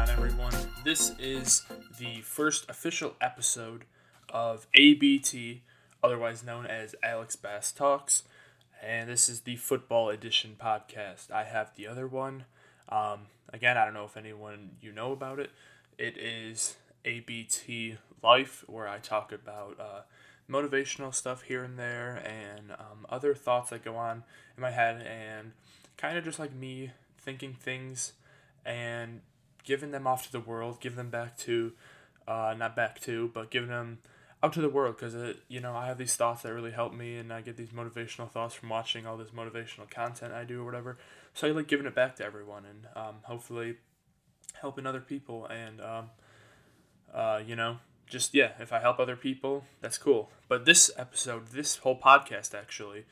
on, everyone? This is the first official episode of ABT, otherwise known as Alex Bass Talks, and this is the football edition podcast. I have the other one. Again, I don't know if anyone you know about it. It is ABT Life, where I talk about motivational stuff here and there, and other thoughts that go on in my head, and kind of just like me thinking things and giving them off to the world, giving them back to, but giving them out to the world, because, I have these thoughts that really help me, and I get these motivational thoughts from watching all this motivational content I do or whatever, so I like giving it back to everyone, and hopefully helping other people, and, if I help other people, that's cool. But this episode, this whole podcast actually,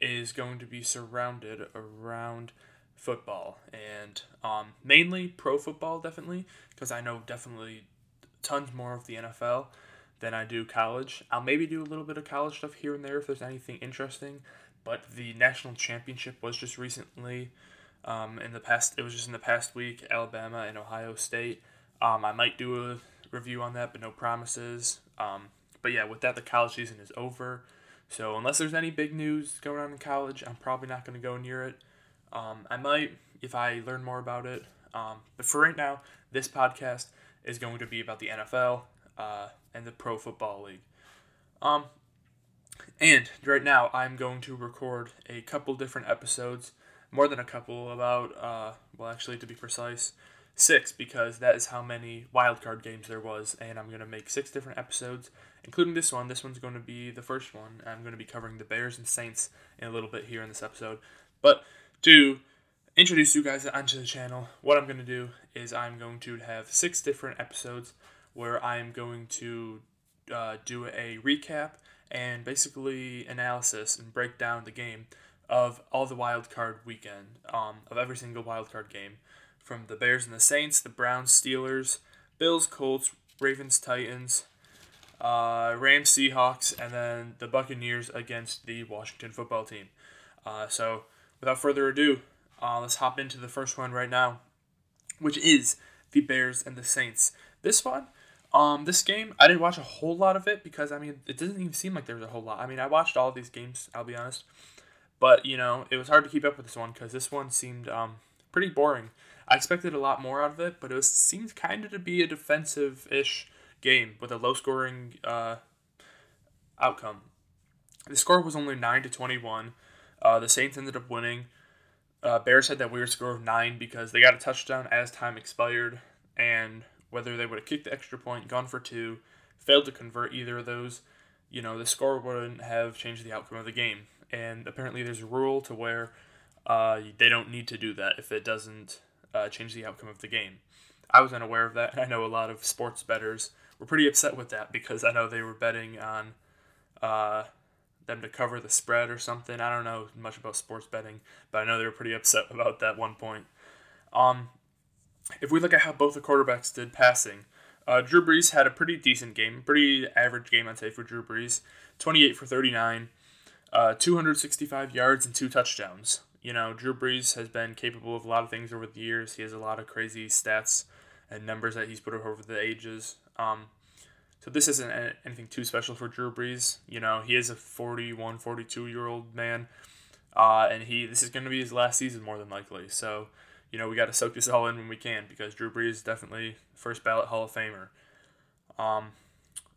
is going to be surrounded around football, and mainly pro football, definitely, because I know definitely tons more of the NFL than I do college. I'll maybe do a little bit of college stuff here and there if there's anything interesting, but the national championship was just recently, in the past week, Alabama and Ohio State. I might do a review on that, but no promises. But yeah, with that, the college season is over, so unless there's any big news going on in college, I'm probably not going to go near it. I might if I learn more about it, but for right now, this podcast is going to be about the NFL and the Pro Football League. And right now, I'm going to record a couple different episodes, more than a couple, about, to be precise, 6, because that is how many wildcard games there was, and I'm going to make 6 different episodes, including this one. This one's going to be the first one. I'm going to be covering the Bears and Saints in a little bit here in this episode, but to introduce you guys onto the channel, what I'm going to do is I'm going to have 6 different episodes where I'm going to do a recap and basically analysis and break down the game of all the wildcard weekend, of every single wildcard game, from the Bears and the Saints, the Browns, Steelers, Bills, Colts, Ravens, Titans, Rams, Seahawks, and then the Buccaneers against the Washington football team. So without further ado, let's hop into the first one right now, which is the Bears and the Saints. This one, this game, I didn't watch a whole lot of it because, it doesn't even seem like there was a whole lot. I watched all these games, I'll be honest, but, it was hard to keep up with this one because this one seemed pretty boring. I expected a lot more out of it, but it seemed kind of to be a defensive-ish game with a low-scoring outcome. The score was only 9-21. The Saints ended up winning. Bears had that weird score of 9 because they got a touchdown as time expired, and whether they would have kicked the extra point, gone for 2, failed to convert either of those, the score wouldn't have changed the outcome of the game. And apparently there's a rule to where they don't need to do that if it doesn't change the outcome of the game. I was unaware of that, and I know a lot of sports bettors were pretty upset with that because I know they were betting on them to cover the spread or something. I don't know much about sports betting, but I know they were pretty upset about that one point. If we look at how both the quarterbacks did passing, Drew Brees had a pretty decent game, pretty average game, I'd say, for Drew Brees. 28 for 39, 265 yards and 2 touchdowns. Drew Brees has been capable of a lot of things over the years. He has a lot of crazy stats and numbers that he's put up over the ages. So this isn't anything too special for Drew Brees. He is a 41, 42-year-old man, and this is going to be his last season more than likely. So, we got to soak this all in when we can because Drew Brees is definitely first ballot Hall of Famer.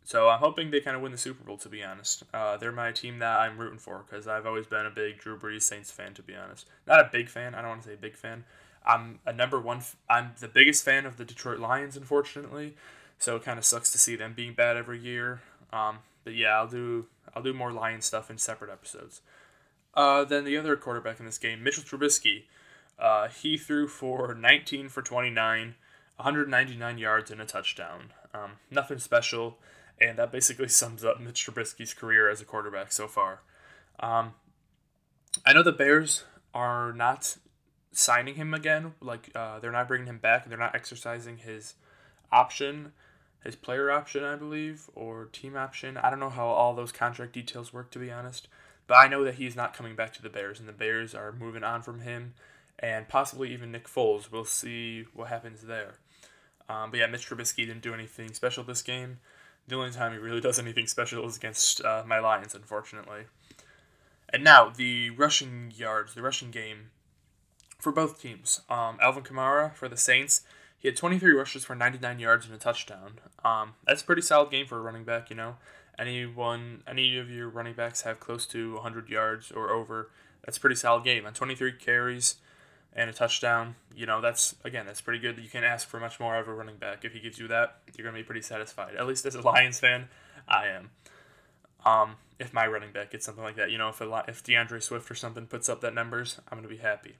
So I'm hoping they kind of win the Super Bowl, to be honest. They're my team that I'm rooting for because I've always been a big Drew Brees Saints fan, to be honest. Not a big fan. I don't want to say big fan. I'm the biggest fan of the Detroit Lions, unfortunately. So it kind of sucks to see them being bad every year. But yeah, I'll do more Lions stuff in separate episodes. Then the other quarterback in this game, Mitchell Trubisky. He threw for 19 for 29, 199 yards and a touchdown. Nothing special, and that basically sums up Mitch Trubisky's career as a quarterback so far. I know the Bears are not signing him again. They're not bringing him back. They're not exercising his option, his player option, I believe, or team option. I don't know how all those contract details work, to be honest. But I know that he's not coming back to the Bears, and the Bears are moving on from him, and possibly even Nick Foles. We'll see what happens there. But yeah, Mitch Trubisky didn't do anything special this game. The only time he really does anything special is against my Lions, unfortunately. And now, the rushing yards, the rushing game for both teams. Alvin Kamara for the Saints, he had 23 rushes for 99 yards and a touchdown. That's a pretty solid game for a running back, you know. Any of your running backs have close to 100 yards or over, that's a pretty solid game. On 23 carries and a touchdown, you know, that's pretty good. You can't ask for much more of a running back. If he gives you that, you're going to be pretty satisfied. At least as a Lions fan, I am. If my running back gets something like that, you know, if DeAndre Swift or something puts up that numbers, I'm going to be happy.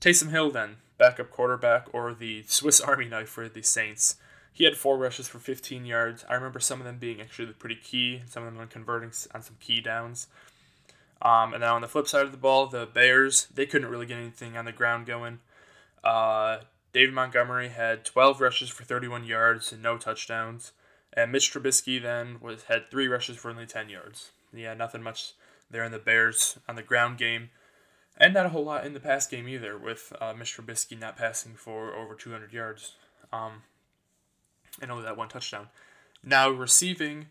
Taysom Hill then, backup quarterback or the Swiss Army knife for the Saints. He had 4 rushes for 15 yards. I remember some of them being actually pretty key. Some of them were converting on some key downs. And then on the flip side of the ball, the Bears, they couldn't really get anything on the ground going. David Montgomery had 12 rushes for 31 yards and no touchdowns. And Mitch Trubisky then had 3 rushes for only 10 yards. Yeah, nothing much there in the Bears on the ground game. And not a whole lot in the pass game either, with Mitch Trubisky not passing for over 200 yards. And only that 1 touchdown. Now, receiving...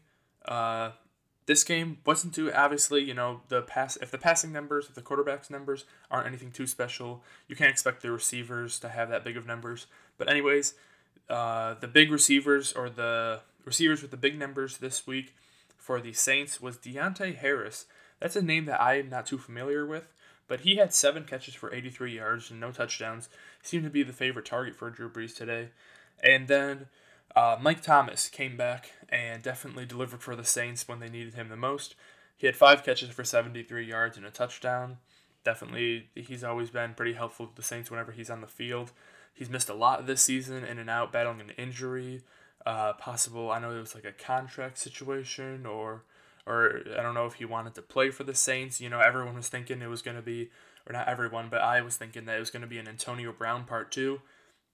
This game wasn't too, obviously, you know, if the quarterback's numbers aren't anything too special, you can't expect the receivers to have that big of numbers. But anyways, the big receivers, or the receivers with the big numbers this week for the Saints was Deontay Harris. That's a name that I am not too familiar with, but he had 7 catches for 83 yards and no touchdowns. He seemed to be the favorite target for Drew Brees today. And then... Mike Thomas came back and definitely delivered for the Saints when they needed him the most. He had 5 catches for 73 yards and a touchdown. Definitely, he's always been pretty helpful to the Saints whenever he's on the field. He's missed a lot this season, in and out, battling an injury. I know it was like a contract situation, or I don't know if he wanted to play for the Saints. You know, everyone was thinking it was going to be, or not everyone, but I was thinking that it was going to be an Antonio Brown part 2.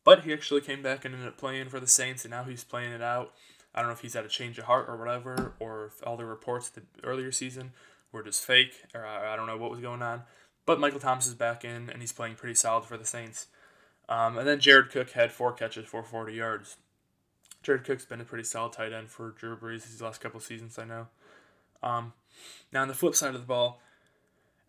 But he actually came back and ended up playing for the Saints, and now he's playing it out. I don't know if he's had a change of heart or whatever, or if all the reports the earlier season were just fake, or I don't know what was going on. But Michael Thomas is back in, and he's playing pretty solid for the Saints. And then Jared Cook had 4 catches for 40 yards. Jared Cook's been a pretty solid tight end for Drew Brees these last couple seasons, I know. Now on the flip side of the ball,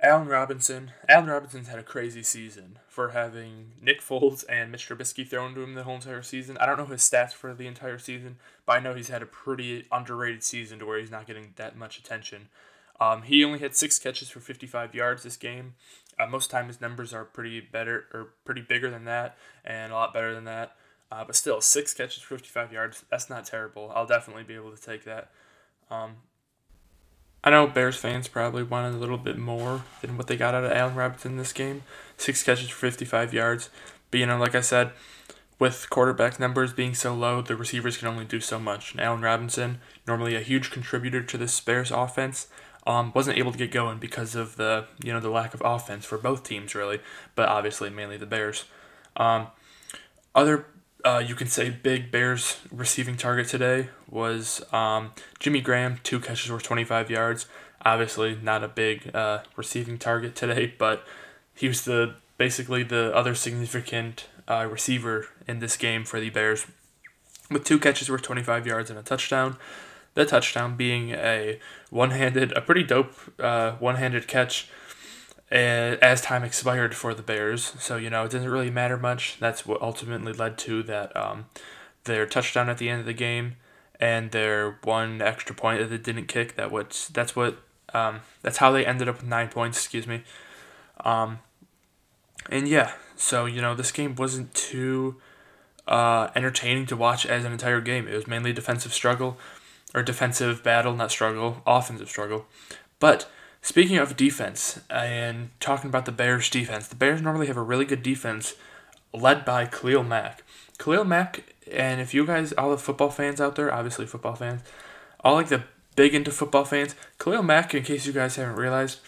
Allen Robinson's had a crazy season for having Nick Foles and Mitch Trubisky thrown to him the whole entire season. I don't know his stats for the entire season, but I know he's had a pretty underrated season to where he's not getting that much attention. He only had 6 catches for 55 yards this game. Most of the time his numbers are pretty bigger than that and a lot better than that. But still, 6 catches for 55 yards, that's not terrible. I'll definitely be able to take that. I know Bears fans probably wanted a little bit more than what they got out of Allen Robinson this game. 6 catches for 55 yards. But, you know, like I said, with quarterback numbers being so low, the receivers can only do so much. And Allen Robinson, normally a huge contributor to this Bears offense, wasn't able to get going because of the lack of offense for both teams, really. But obviously, mainly the Bears. You can say big Bears receiving target today was Jimmy Graham, 2 catches for 25 yards. Obviously not a big receiving target today, but he was basically the other significant receiver in this game for the Bears with 2 catches for 25 yards and a touchdown. The touchdown being a pretty dope one-handed catch as time expired for the Bears. So, you know, it doesn't really matter much. That's what ultimately led to that their touchdown at the end of the game and their 1 extra point that they didn't kick. That's how they ended up with 9 points, excuse me. And yeah, so, you know, this game wasn't too entertaining to watch as an entire game. It was mainly offensive struggle. But speaking of defense and talking about the Bears' defense, the Bears normally have a really good defense led by Khalil Mack. Khalil Mack, and if you guys, all the football fans out there, obviously football fans, all like the big into football fans, Khalil Mack, in case you guys haven't realized,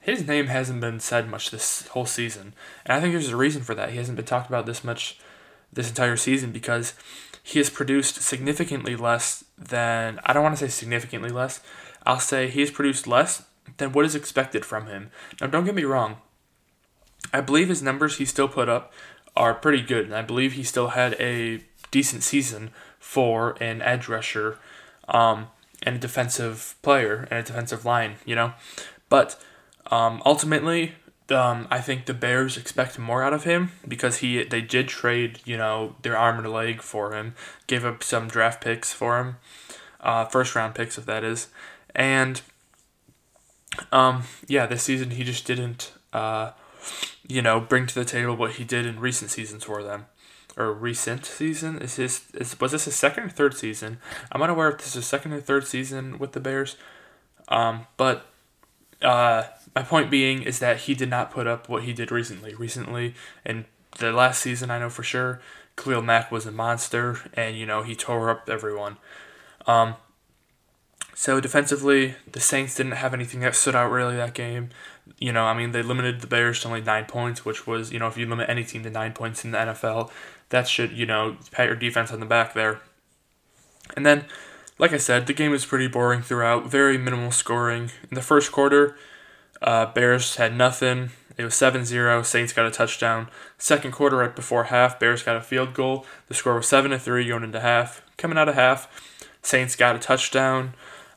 his name hasn't been said much this whole season. And I think there's a reason for that. He hasn't been talked about this much this entire season because he has produced significantly less than, I don't want to say significantly less, I'll say he has produced less than what is expected from him. Now, don't get me wrong. I believe his numbers he still put up are pretty good, and I believe he still had a decent season for an edge rusher and a defensive player and a defensive line, you know. But ultimately, I think the Bears expect more out of him because they did trade, you know, their arm and a leg for him, gave up some draft picks for him, first-round picks if that is. And, this season he just didn't, bring to the table what he did in recent seasons for them. Or recent season? Was this his second or third season? I'm unaware if this is his second or third season with the Bears. My point being is that he did not put up what he did recently. Recently, in the last season, I know for sure, Khalil Mack was a monster, and, you know, he tore up everyone. So defensively, the Saints didn't have anything that stood out really that game. You know, I mean, they limited the Bears to only 9 points, which was, you know, if you limit any team to 9 points in the NFL, that should, you know, pat your defense on the back there. And then, like I said, the game was pretty boring throughout, very minimal scoring. In the first quarter, Bears had nothing. It was 7-0. Saints got a touchdown. Second quarter, right before half, Bears got a field goal. The score was 7-3 going into half. Coming out of half, Saints got a touchdown.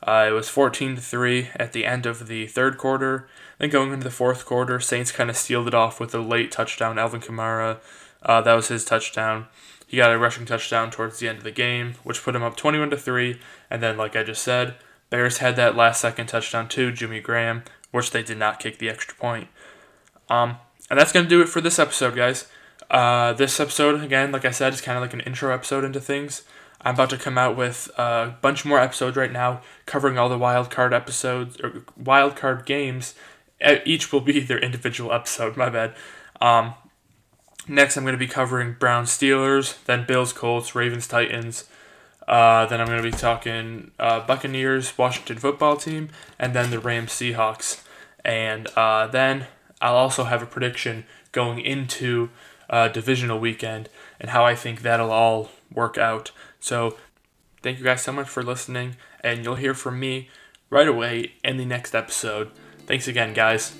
It was 14-3 at the end of the third quarter. Then going into the fourth quarter, Saints kind of sealed it off with a late touchdown. Alvin Kamara, that was his touchdown. He got a rushing touchdown towards the end of the game, which put him up 21-3. And then, like I just said, Bears had that last-second touchdown too, Jimmy Graham, which they did not kick the extra point. And that's going to do it for this episode, guys. This episode, again, like I said, is kind of like an intro episode into things. I'm about to come out with a bunch more episodes right now, covering all the wild card games. Each will be their individual episode, my bad. Next, I'm going to be covering Browns-Steelers, then Bills-Colts, Ravens-Titans. Then I'm going to be talking Buccaneers, Washington football team, and then the Rams-Seahawks. And then I'll also have a prediction going into divisional weekend and how I think that'll all work out. So thank you guys so much for listening, and you'll hear from me right away in the next episode. Thanks again, guys.